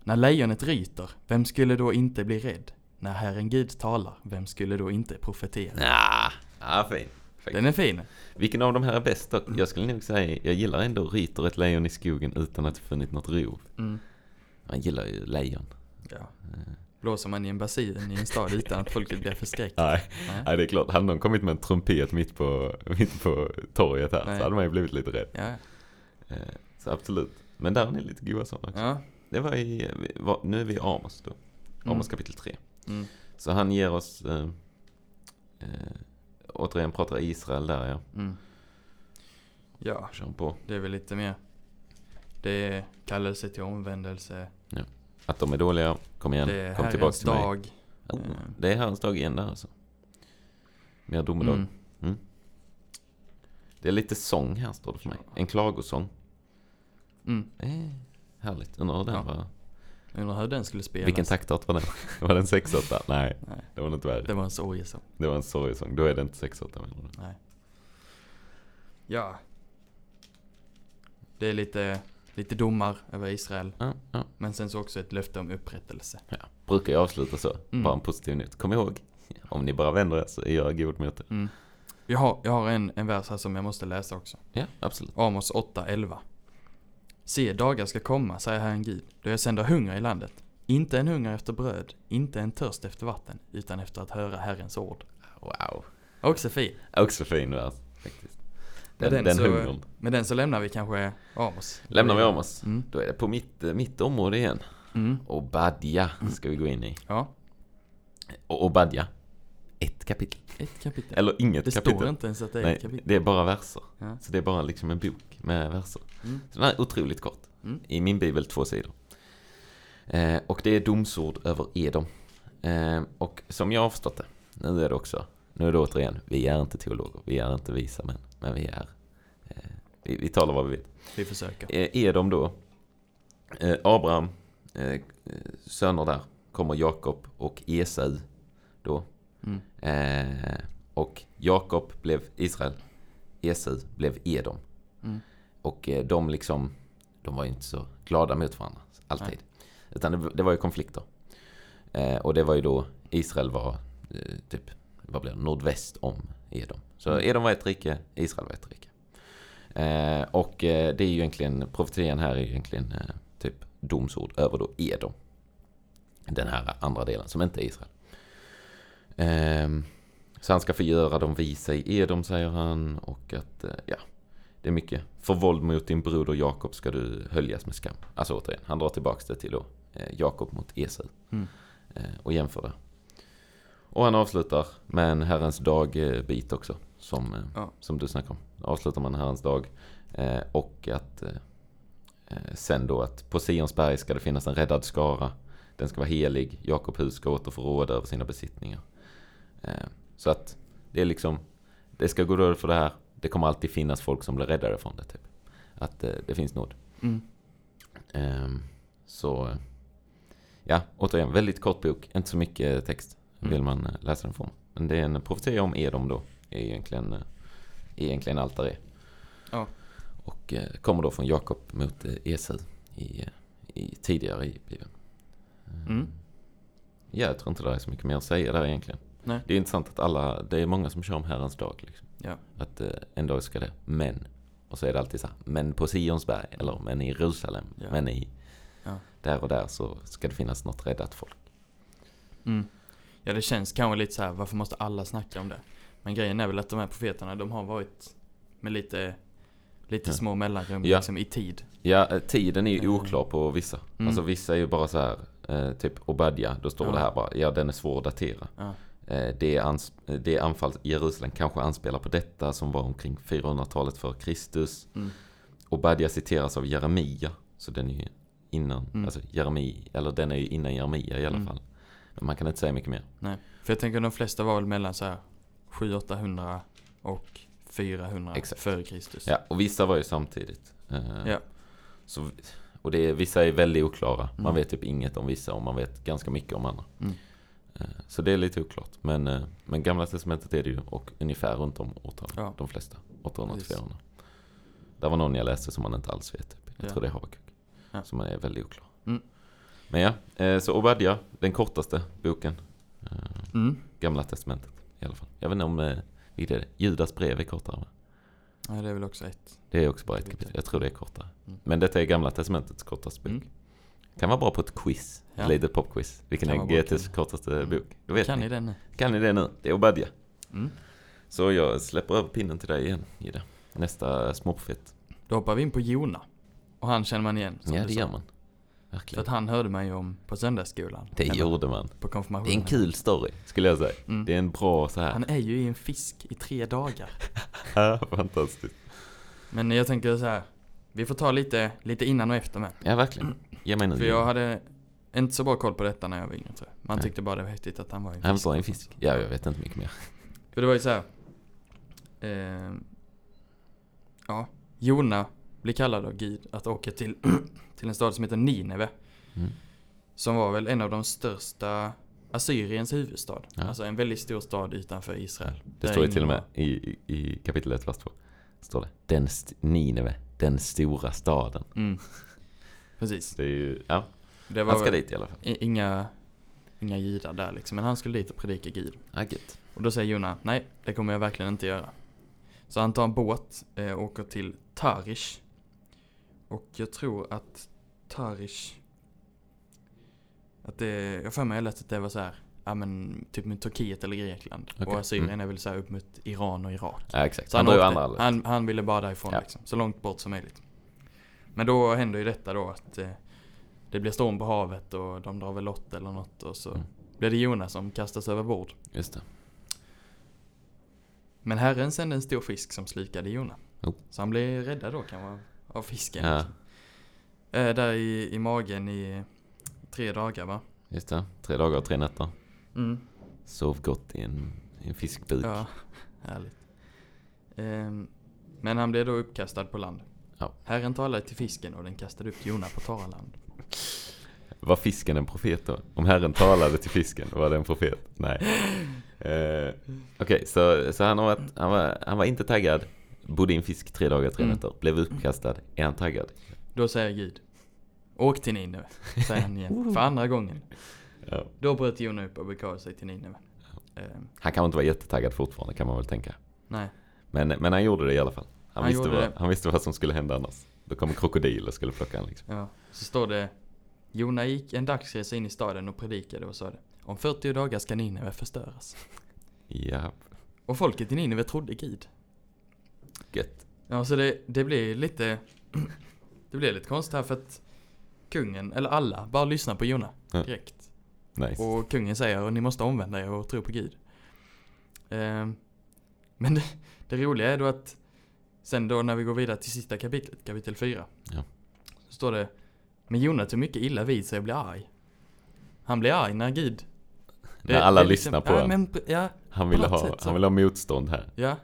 När lejonet ryter, vem skulle då inte bli rädd? När Herren Gud talar, vem skulle då inte profetera? Ja, ja fin. Fint. Den är fin. Vilken av de här är bäst? Jag skulle nog säga, jag gillar ändå ryter ett lejon i skogen utan att funnit något rov. Mm. Jag gillar ju lejon. Ja. Blåser man i en basin i en stad utan att folket blir förskräckt. Nej. Nej. Nej, det är klart. Hade någon kommit med en trumpet mitt på, mitt på torget här, nej, så hade man ju blivit lite rädd. Ja. Så absolut. Men där är ni lite goa sådana också. Ja. Det var i, nu är vi i Amos då. Amos mm. kapitel tre. Mm. Så han ger oss eh, eh, återigen pratar Israel där, ja. Mm. Ja, på. Det är väl lite mer. Det är kallelse till omvändelse. Ja. Att de är dåliga, kom igen, det är kom tillbaka till dag. Mig. Oh, det är Herrens dag igen där alltså. Mer domedag. Mm. Mm. Det är lite sång här står det för mig. En klagosång. Mm. Eh, härligt, undrar den ja. var... Undrar hur den skulle spelas. Vilken taktart var den? Var den sex åtta? Nej, nej, det var något värre. Det var en sorgesång. Det var en sorgesång. Då är det inte sex åtta, menar du? Nej. Ja. Det är lite, lite domar över Israel. Ja, ja. Men sen så också ett löfte om upprättelse. Ja. Brukar jag avsluta så. Mm. Bara en positiv nytt. Kom ihåg, om ni bara vänder er så är jag god mot er. Mm. Jag har, jag har en, en vers här som jag måste läsa också. Ja, absolut. Amos åtta elva. Se, dagar ska komma, säger Herren Gud, då jag sänder hunger i landet. Inte en hunger efter bröd, inte en törst efter vatten, utan efter att höra Herrens ord. Wow. Också fin. Också fin, va? Faktiskt. Den, den, den så, hungern. Med den så lämnar vi kanske Amos. Lämnar vi Amos. Mm. Då är det på mitt, mitt område igen. Mm. Obadja ska vi gå in i. Ja. Och Obadja. Ett kapitel. Ett kapitel. Eller inget det kapitel. Det står inte ens att det är nej, ett kapitel. Det är bara verser. Ja. Så det är bara liksom en bok med verser. Mm. Så den är otroligt kort. Mm. I min bibel två sidor. Eh, och det är domsord över Edom. Eh, och som jag har förstått det, nu är det också, nu är det återigen, vi är inte teologer, vi är inte visa män, men vi är, eh, vi, vi talar vad vi vill. Vi försöker. Eh, Edom då, eh, Abraham, eh, söner där, kommer Jakob och Esau då. Mm. Eh, och Jakob blev Israel, Esau blev Edom. Mm. Och eh, de liksom de var ju inte så glada mot varandra alltid. Nej. Utan det, det var ju konflikter. Eh, och det var ju då Israel var eh, typ vad blev det, nordväst om Edom. Så mm. Edom var ett rike, Israel var ett rike. Eh, och eh, det är ju egentligen profetian här är ju egentligen eh, typ domsord över då Edom. Den här andra delen som inte är Israel. Så han ska förgöra de visa i Edom, säger han. Och att, ja, det är mycket. För våld mot din broder Jakob ska du höljas med skam. Alltså återigen, han drar tillbaka det till då Jakob mot Esau. Mm. Och jämför det. Och han avslutar med en Herrens dag-bit också. Som, ja. som du snackar om. Avslutar man Herrens dag. Och att sen då att på Sions berg ska det finnas en räddad skara. Den ska vara helig. Jakob hus ska återförråda över sina besittningar. Så att det är liksom det ska gå rör för det här. Det kommer alltid finnas folk som blir räddare från det typ. Att det finns nåd. Mm. Um, så ja, återigen väldigt kort bok, inte så mycket text mm. vill man läsa den från. Men det är en profetia om Edom då är egentligen är egentligen allt där är. Ja. Och kommer då från Jakob mot Esau i, i tidigare i Bibeln. Mm. Ja, jag tror inte det är så mycket mer att säga där egentligen. Nej. Det är intressant att alla, det är många som kör om Herrens dag liksom. Ja. Att eh, en dag ska det, men. Och så är det alltid så här, men på Sionsberg, eller men i Jerusalem, ja. men i ja. där och där så ska det finnas något räddat folk. Mm. Ja, det känns kanske lite så här, varför måste alla snacka om det? Men grejen är väl att de här profeterna, de har varit med lite, lite mm. små mellanrum ja. liksom, i tid. Ja, tiden är ju mm. oklar på vissa. Mm. Alltså vissa är ju bara så här, eh, typ Obadja, då står ja. det här bara, ja den är svår att datera. Ja. Det, ans- det anfall i Jerusalem kanske anspelar på detta som var omkring fyrahundratalet för Kristus. Mm. Obadja citeras av Jeremia, så den är ju innan mm. alltså Jeremia, eller den är ju innan Jeremia i alla mm. fall. Men man kan inte säga mycket mer. Nej, för jag tänker att de flesta var väl mellan så här sju hundra åttahundra och fyrahundra Exakt. Före Kristus. Ja, och vissa var ju samtidigt. Ja. Så, och det, vissa är väldigt oklara. Man mm. vet typ inget om vissa och man vet ganska mycket om andra. Mm. Så det är lite oklart. Men, men gamla testamentet är det ju och ungefär runt om årtal, ja. de flesta. åttahundra till fyrahundra Det var någon jag läste som man inte alls vet. Typ. Jag ja. tror det är Habakkuk. Ja. Som är väldigt oklar. Mm. Men ja, så Obadja, den kortaste boken. Mm. Gamla testamentet i alla fall. Jag vet inte om vilket är det. Judas brev är kortare. Ja, det är väl också ett. Det är också bara ett kapitel. Jag tror det är kortare. Mm. Men detta är gamla testamentets kortaste bok. Mm. Kan vara bra på ett quiz, ja. Eller ett popquiz. Vilken är G T:s kortaste mm. bok? Då vet kan ni. Ni den nu? Kan ni det nu? Det är Obadja. Mm. Så jag släpper över pinnen till dig igen, Gida. Nästa småprofet. Då hoppar vi in på Jona. Och han känner man igen. Ja, det gör man. Verkligen. För att han hörde man ju om på söndagsskolan. Det gjorde man. På konfirmationen. Det är en kul story, skulle jag säga. Mm. Det är en bra så här. Han är ju i en fisk i tre dagar. Ja, fantastiskt. Men jag tänker så här. Vi får ta lite, lite innan och efter med. Ja, verkligen. Jag menar För det. jag hade inte så bra koll på detta när jag var yngre, tror jag. Man Nej. tyckte bara det var häftigt att han var en fisk. Han var en fisk. Ja, jag vet inte mycket mer. För det var ju så här. Eh, ja, Jona blir kallad av Gud att åka till, till en stad som heter Nineve. Mm. Som var väl en av de största Assyriens huvudstad. Ja. Alltså en väldigt stor stad utanför Israel. Det står ju till och med i, i, i kapitel ett, vers två. Står det. Den st- Nineve. Den stora staden. Mm. Precis. Det är ju, ja. Det var han ska dit i alla fall. Inga, inga judar där liksom. Men han skulle dit och predika Gud. Agit. Och då säger Jona, nej, det kommer jag verkligen inte göra. Så han tar en båt och eh, åker till Tarsch. Och jag tror att Tarsch... Att det, jag för mig lätt att det var så här... Ja, men typ med Turkiet eller Grekland. Okay. Och Assyrien mm. är väl så här upp mot Iran och Irak. Ja, exakt. Så han, han, åkte, han, han ville bara därifrån, ja. liksom, så långt bort som möjligt. Men då händer ju detta då att eh, det blir storm på havet och de drar väl lott eller något. Och så mm. blir det Jona som kastas över bord. Just det. Men Herren sände en stor fisk som slikade Jona. Oh. Så han blev räddad då kan man, av fisken. Ja. Eh, där i, i magen i tre dagar va? Just det, tre dagar och tre nätter. Mm. Sov gott i en, i en fiskbuk. Ja, härligt. ehm, Men han blev då uppkastad på land. ja. Herren talade till fisken och den kastade upp Jona på Taraland. Var fisken en profet då? Om Herren talade till fisken, var det en profet? Nej. ehm, Okej, okay, så, så han, har varit, han, var, han var inte taggad. Bodde i en fisk tre dagar, tre nätter. mm. Blev uppkastad, är han taggad? Då säger Gud, åk till Nineve, säger han igen, för andra gången. Ja. Då bröt Jona upp och begav sig till Nineve. Ja. Han kan inte vara jättetaggad fortfarande, kan man väl tänka. Nej. Men, men han gjorde det i alla fall. Han, han, visste vad, han visste vad som skulle hända annars. Då kom en krokodil och skulle plocka han. Liksom. Ja. Så står det, Jona gick en dagsresa in i staden och predikade och sa det. Om fyrtio dagar ska Nineve förstöras. Ja. Och folket i Nineve trodde Gud. Gött. Ja, så det, det blir lite det blir lite konstigt här för att kungen, eller alla, bara lyssnar på Jona direkt. Ja. Nice. Och kungen säger att ni måste omvända er och tro på Gud. Eh, men det, det roliga är då att sen då när vi går vidare till sista kapitlet, kapitel fyra. Ja. Så står det, men Jona tog mycket illa vid sig och blev arg. Han blev arg när Gud... Det, när alla liksom, lyssnar på ja, men, ja, han ville ha sätt, han ville ha motstånd här. Ja. ja.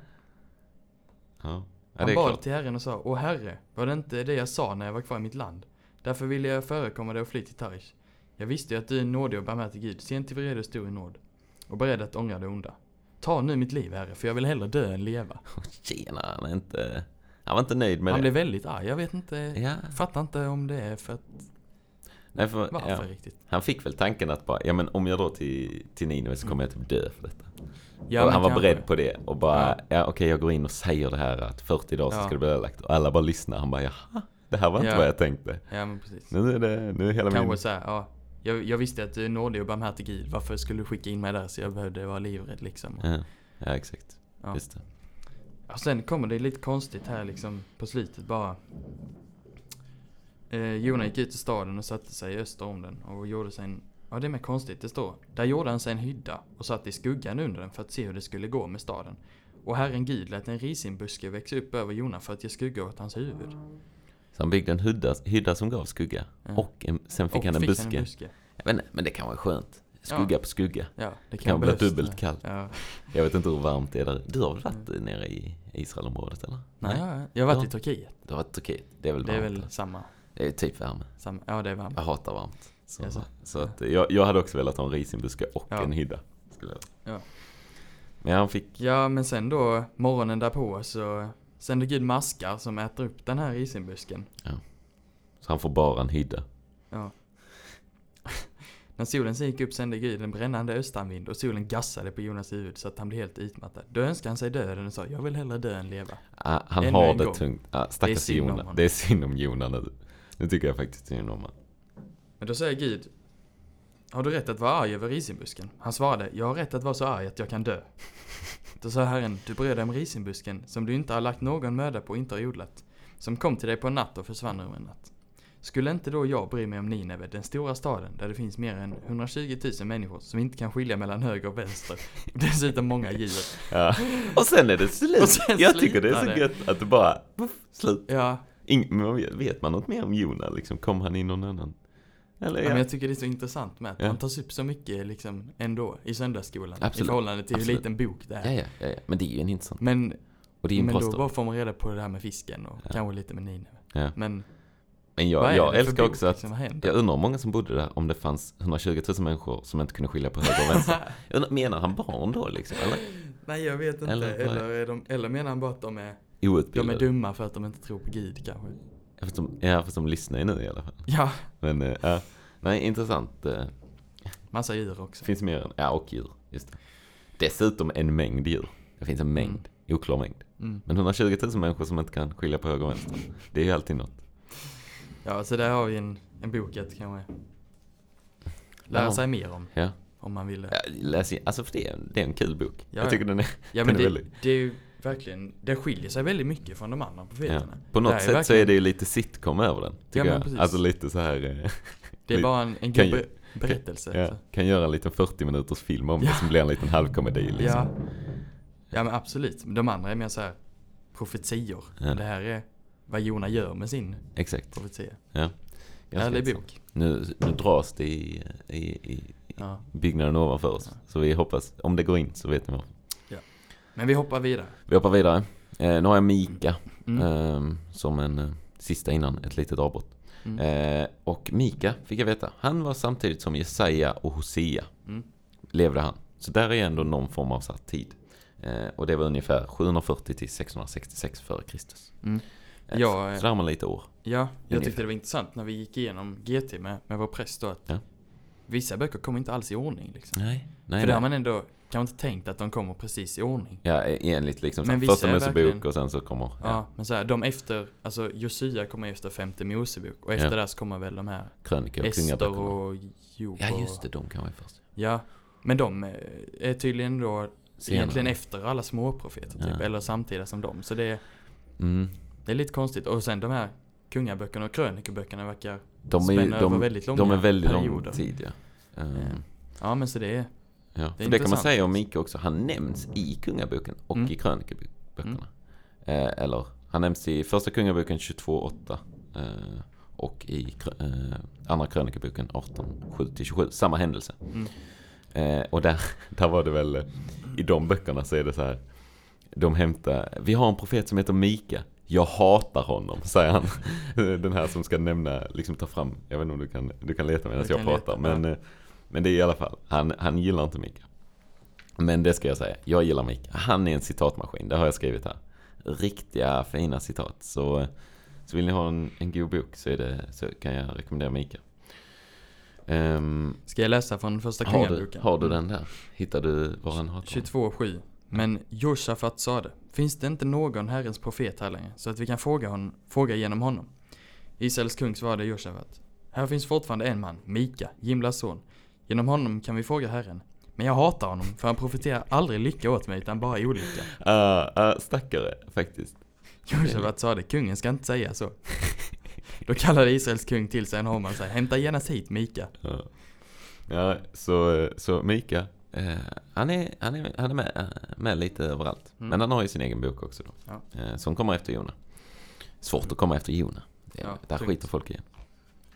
ja han bad klart. till Herren och sa, åh Herre, var det inte det jag sa när jag var kvar i mitt land? Därför ville jag förekomma dig och fly till Tarsch. Jag visste ju att du är nådig och barmhärtig Gud, sent till vrede och stor i nåd, och beredd att ångra det onda. Ta nu mitt liv, Herre, för jag vill hellre dö än leva. Tjena, han, inte, han var inte nöjd med han det. Han blev väldigt arg, jag vet inte, ja. fattar inte om det är för att... Nej, för, varför ja, riktigt? Han fick väl tanken att bara, ja men om jag drar till, till Nineve så kommer jag typ dö för detta. Ja, och han var beredd på det och bara, ja, ja okej okay, jag går in och säger det här att fyrtio dagar så ja. ska det bli ödelagt. Och alla bara lyssnar, han bara, jaha, det här var inte ja. vad jag tänkte. Ja men precis. Nu är det, nu är hela kanske min... så här, ja. Jag, jag visste att du nådde och barmhärtig Gud, varför skulle du skicka in mig där så jag behövde vara livrädd liksom. Ja, ja exakt, ja. Just det. Och sen kommer det lite konstigt här liksom på slutet bara. Eh, Jona gick ut i staden och satte sig i öster om den och gjorde sig en, ja det är mer konstigt det står, där gjorde han sig en hydda och satt i skuggan under den för att se hur det skulle gå med staden. Och Herren Gud lät en risinbuske växa upp över Jona för att ge skugga åt hans huvud. Så han byggde en hydda, hydda som gav skugga mm. och en, sen fick och han en fick buske. Han en buske. Jag vet, men det kan vara skönt. Skugga ja. på skugga. Ja, det kan, det kan bli dubbelt kallt. Ja. Jag vet inte hur varmt det är där. Du har väl varit mm. nere i Israelområdet eller? Nej, Nej. jag har varit du, i Turkiet. Du har varit i Turkiet. Det är väl, det är väl samma. Det är typ värme. Samma. Ja, det är varmt. Jag hatar varmt. Så, ja, så. så att jag, jag hade också velat ha en risinbuske och ja. en hydda. Skulle jag. Ja. Men han fick... Ja, men sen då morgonen därpå så sänder Gud maskar som äter upp den här risinbusken. Ja. Så han får bara en hydda. Ja. När solen gick upp sände Gud en brännande östanvind och solen gassade på Jonas huvud så att han blev helt utmattad. Då önskade han sig döden och sa, jag vill hellre dö än leva. Ah, han Ännu har det gång. tungt. Ah, stackars Jonas. Det är synd om Jonas nu. Nu tycker jag faktiskt synd om honom. Men då säger Gud, har du rätt att vara arg över risinbusken? Han svarade, jag har rätt att vara så arg att jag kan dö. Då sa Herren, du bröd dig om risinbusken som du inte har lagt någon möda på och inte har odlat. Som kom till dig på en natt och försvann över en natt. Skulle inte då jag bry mig om Nineve, den stora staden där det finns mer än hundratjugotusen människor som inte kan skilja mellan höger och vänster. Dessutom många djur. Ja. Och sen är det slut. Jag tycker det är så gött att det bara puff, slut. Ja. Ingen, men vet man något mer om Jona? Liksom, kom han in någon annan? Eller, ja. Ja, men jag tycker det är så intressant med att ja. man tas upp så mycket liksom, ändå i söndagsskolan. Absolut. I förhållande till Absolut. hur liten bok det är. Ja, ja, ja, ja. Men det är ju en intressant. Men, och det är en men då bara får man reda på det här med fisken och ja. kanske lite med Nineve. Ja. Men... Men jag, jag älskar bok, också att liksom, jag undrar om många som bodde där, om det fanns hundratjugotusen människor som inte kunde skilja på höger och vänster. Undrar, menar han barn då liksom? Eller? Nej, jag vet inte. Eller, eller, är de, eller menar han bara att de är, de är dumma för att de inte tror på Gud kanske? Ja, för de, ja, för de lyssnar ju nu i alla fall. Ja. Men, äh, nej, intressant. Massa djur också. Finns mer än, ja, och djur. Just det. Dessutom en mängd djur. Det finns en mängd, mm. oklar mängd. Mm. Men hundratjugotusen människor som inte kan skilja på höger och vänster. Det är ju alltid något. Ja, så där har vi en, en bok att kanske lära ja. sig mer om, ja. om man vill. Ja, läs, alltså för det är, det är en kul bok. Ja, jag tycker den är, ja, den men är det, väldigt... Det är ju verkligen, det skiljer sig väldigt mycket från de andra profeterna. Ja. På något sätt verkligen... så är det ju lite sitcom över den, tycker ja, jag. Alltså lite så här... Det är bara en, en kan, ber- berättelse. Kan, ja, kan göra en liten fyrtio minuters film om ja. det som blir en liten halvkomedi. Liksom. Ja. ja, men absolut. De andra är mer så här profetior. Ja. Det här är... vad Jona gör med sin Exakt. profetia. Ja. Ärlig bok. Nu, nu dras det i, i, i ja. byggnaden ovanför oss. Ja. Så vi hoppas, om det går in så vet ni vad. Ja. Men vi hoppar vidare. Vi hoppar vidare. Eh, nu har jag Mika mm. eh, som en eh, sista innan ett litet avbrott. Mm. Eh, och Mika fick jag veta, han var samtidigt som Jesaja och Hosea. Mm. Levde han. Så där är ändå någon form av satt tid. Eh, och det var ungefär sjuhundrafyrtio till sexhundrasextiosex före Kristus. Mm. Ja, så där man lite år. Ja, jag tyckte det var intressant när vi gick igenom G T med, med vår präst då att ja. vissa böcker kommer inte alls i ordning liksom. Nej, nej. För där har man ändå kan man inte tänkt att de kommer precis i ordning. Ja, enligt liksom men första Mosebok och sen så kommer ja. ja, men så här de efter alltså Josua kommer efter femte Mosebok och efter ja. det så kommer väl de här krönikor och kungaböcker och Job. Ja, just det, de kan man först. Ja, men de är tydligen då senare. Egentligen efter alla småprofeter typ ja. eller samtida som dem så det är mm. det är lite konstigt. Och sen de här kungaböckerna och krönikoböckerna verkar de spänna ju, de, över väldigt långa de är väldigt perioder. Tid, ja. Um, ja, men så det är, ja, det, är för det kan man säga om Mika också. Han nämns i kungaboken och mm. i krönikoböckerna. Mm. Eh, eller, han nämns i första kungaboken tjugotvå åtta eh, och i eh, andra krönikeboken arton sju till tjugosju. Samma händelse. Mm. Eh, och där, där var det väl, i de böckerna så är det så här. De hämtar, vi har en profet som heter Mika. Jag hatar honom, säger han. Den här som ska nämna, liksom ta fram. Jag vet inte om du kan, du kan leta medan jag, jag pratar. Men, ja. men det är i alla fall, han, han gillar inte Mika. Men det ska jag säga, jag gillar Mika. Han är en citatmaskin, det har jag skrivit här. Riktiga fina citat. Så, så vill ni ha en, en god bok så, är det, så kan jag rekommendera Mika. Um, Ska jag läsa från första kungaboken? Har du den där? Hittar du var han har tjugotvå sju. Men Josafat sade: finns det inte någon Herrens profet här längre, så att vi kan fråga, hon, fråga genom honom? Israels kung svarade Josafat: här finns fortfarande en man, Mika, Jimlas son. Genom honom kan vi fråga Herren. Men jag hatar honom, för han profeterar aldrig lycka åt mig, utan bara olycka. Uh, uh, stackare, faktiskt. Josafat sade: kungen ska inte säga så. Då kallade Israels kung till sig en homan och sa: hämta genast hit Mika. Ja, ja så, så Mika, eh, han är, han är, han är med, med lite överallt. Mm. Men han har ju sin egen bok också då. Ja. Eh, som kommer efter Jona. Svårt mm. att komma efter Jona. Det, ja, där tungt. Skiter folk igen.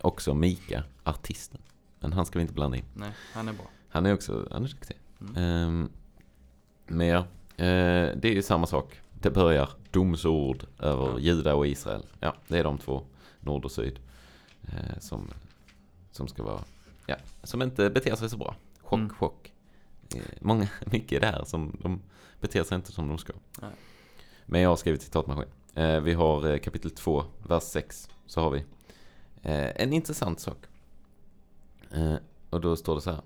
Också Mika, artisten. Men han ska vi inte blanda in. Nej, han är bra. Han är också, han är duktig. Mm. Eh, men ja, eh, det är ju samma sak. Det börjar domsord över ja. Juda och Israel. Ja, det är de två. Nord och syd eh, som, som ska vara ja, som inte beter sig så bra. Chock, mm. chock eh, många, mycket där som de beter sig inte som de ska. Nej. Men jag har skrivit citatmaskin. eh, Vi har eh, kapitel två, vers sex. Så har vi eh, en intressant sak eh, och då står det så här.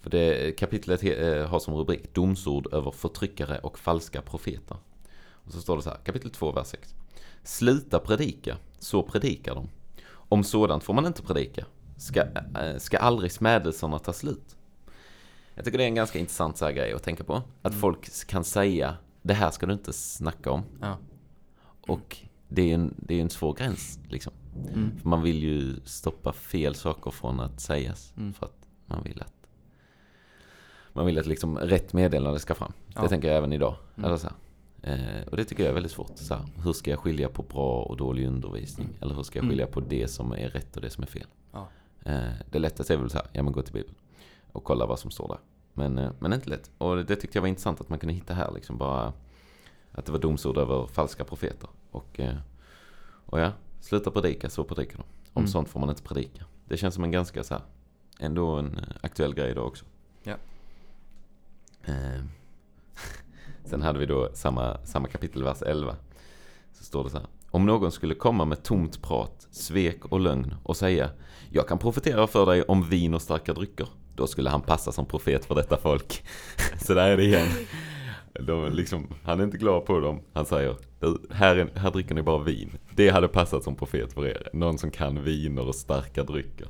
För det kapitlet he, har som rubrik domsord över förtryckare och falska profeter. Och så står det så här, kapitel två, vers sex: sluta predika, så predikar de. Om sådant får man inte predika. Ska, ska aldrig smädelserna ta slut? Jag tycker det är en ganska intressant så här grej att tänka på. Att mm. folk kan säga, det här ska du inte snacka om. Ja. Och det är ju en, det är en svår gräns. Liksom. Mm. För man vill ju stoppa fel saker från att sägas. Mm. För att man vill att man vill att liksom rätt meddelande ska fram. Ja. Det tänker jag även idag. Mm. Eller så här. Eh, och det tycker jag är väldigt svårt. Så här, hur ska jag skilja på bra och dålig undervisning? Mm. Eller hur ska jag skilja på det som är rätt och det som är fel? Ja. Eh, det lättaste är väl så här, ja men gå till Bibeln och kolla vad som står där. Men, eh, men inte lätt. Och det, det tyckte jag var intressant att man kunde hitta här. Liksom bara att det var domsord över falska profeter. Och, eh, och ja, sluta predika, så predikar de. Om mm. sånt får man inte predika. Det känns som en ganska så här, ändå en aktuell grej idag också. Ja. Eh, Sen hade vi då samma, samma kapitel, vers elva. Så står det så här: om någon skulle komma med tomt prat, svek och lögn och säga, jag kan profetera för dig om vin och starka drycker, då skulle han passa som profet för detta folk. Så där är det igen. De liksom, han är inte glad på dem. Han säger, här, är, här dricker ni bara vin. Det hade passat som profet för er. Någon som kan viner och starka drycker.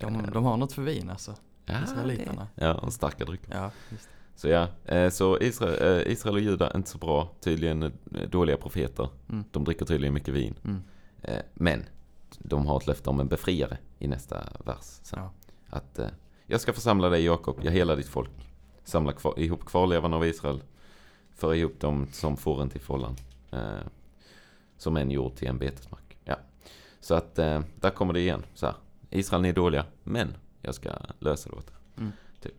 De, de har något för vin alltså. Ja, det. ja och starka drycker. Ja, just det. Så ja, så Israel, Israel och Juda är inte så bra. Tydligen dåliga profeter. Mm. De dricker tydligen mycket vin. Mm. Men de har ett löfte om en befriare i nästa vers. Sen. Ja. Att jag ska församla dig, Jakob. Jag helar ditt folk. Samla kvar, ihop kvarlevarna av Israel. För ihop dem som fåren till fållan. Som en jord till en betesmark. Ja. Så att där kommer det igen. Så här. Israel, ni är dåliga. Men jag ska lösa det åt det. Mm. Typ.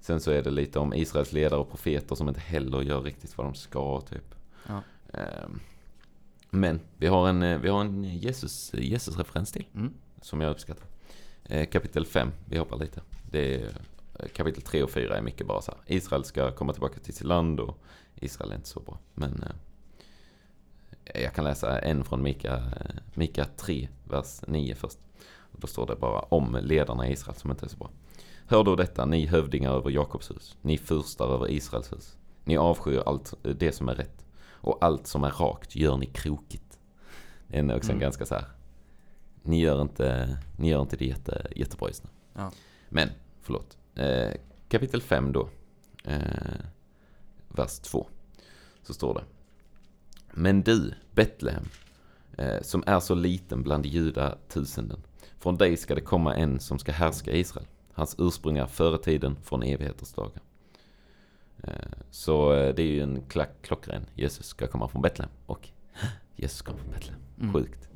Sen så är det lite om Israels ledare och profeter som inte heller gör riktigt vad de ska, typ. Ja. Men vi har en, vi har en Jesus, Jesus-referens till, mm. som jag uppskattar. Kapitel fem, vi hoppar lite. Det är, kapitel tre och fyra är mycket bara så här. Israel ska komma tillbaka till sitt land och Israel är inte så bra. Men jag kan läsa en från Mika, Mika tre, vers nio först. Och då står det bara om ledarna i Israel som inte är så bra. Hör då detta, ni hövdingar över Jakobs hus, ni furstar över Israels hus. Ni avskyr allt det som är rätt, och allt som är rakt gör ni krokigt. Det är också mm. ganska så här. Ni gör inte, ni gör inte det jätte, jättebra just nu. Ja. Men, förlåt. Eh, kapitel fem då, eh, vers två, så står det. Men du, Betlehem, eh, som är så liten bland juda tusenden, från dig ska det komma en som ska härska Israel. Hans ursprung är före tiden från evigheters dagar. Så det är ju en klack, klockren. Jesus ska komma från Betlehem. Och Jesus kommer från Betlehem. Mm. Sjukt.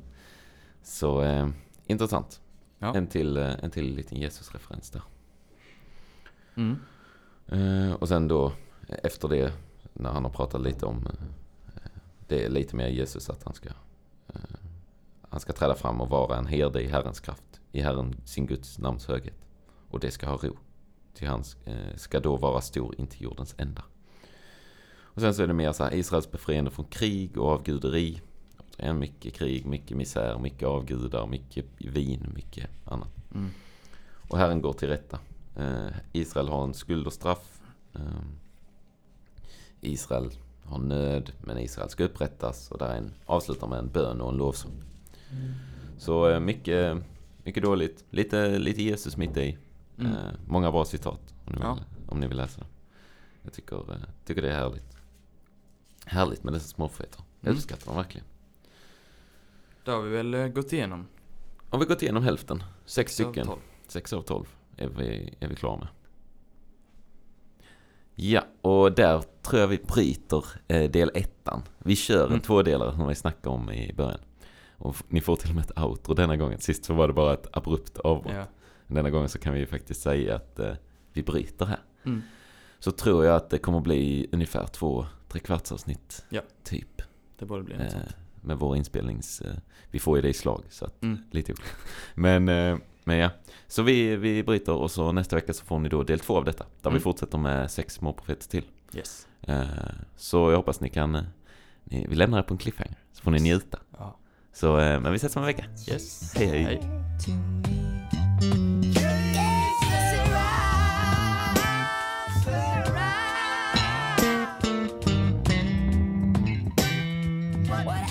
Så eh, intressant. Ja. En till, en till liten Jesus-referens där. Mm. Eh, och sen då, efter det, när han har pratat lite om eh, det är lite mer Jesus att han ska eh, han ska träda fram och vara en herde i Herrens kraft. I Herren sin Guds namns höghet. Och det ska ha ro. Till han ska då vara stor in till jordens ända. Och sen så är det mer så här, Israels befriande från krig och avguderi. Det är mycket krig, mycket misär, mycket avgudar, mycket vin, mycket annat. Mm. Och Herren går till rätta. Eh, Israel har en skuld och straff. Eh, Israel har nöd, men Israel ska upprättas. Och där är en, avslutar med en bön och en lovsång. Mm. Så eh, mycket, mycket dåligt. Lite, lite Jesus mitt i. Mm. Eh, många bra citat, om ni vill, ja. om ni vill läsa dem. Jag tycker, eh, tycker det är härligt. Härligt med dessa småprofeter. Jag uppskattar dem verkligen. Då har vi väl gått igenom. Har vi gått igenom hälften? Sex stycken. Sex av tolv är vi, är vi klara med. Ja, och där tror jag vi bryter eh, del ettan. Vi kör mm. en tvådelare som vi snackade om i början. Och ni får till och med ett outro denna gången. Sist så var det bara ett abrupt avbrott. Ja. Denna gången så kan vi ju faktiskt säga att eh, vi bryter här. Mm. Så tror jag att det kommer bli ungefär två, tre kvarts avsnitt ja. typ. Det borde bli något sånt. Med vår inspelnings... Vi får ju det i slag, så att mm. lite okej. Men, men ja, så vi, vi bryter och så nästa vecka så får ni då del två av detta. Där mm. vi fortsätter med sex småprofeter till. Yes. Så jag hoppas ni kan... Ni, vi lämnar det på en cliffhanger, så får ni njuta. Ja. Så, men vi ses om en vecka. Yes. Hej, hej. hej. What?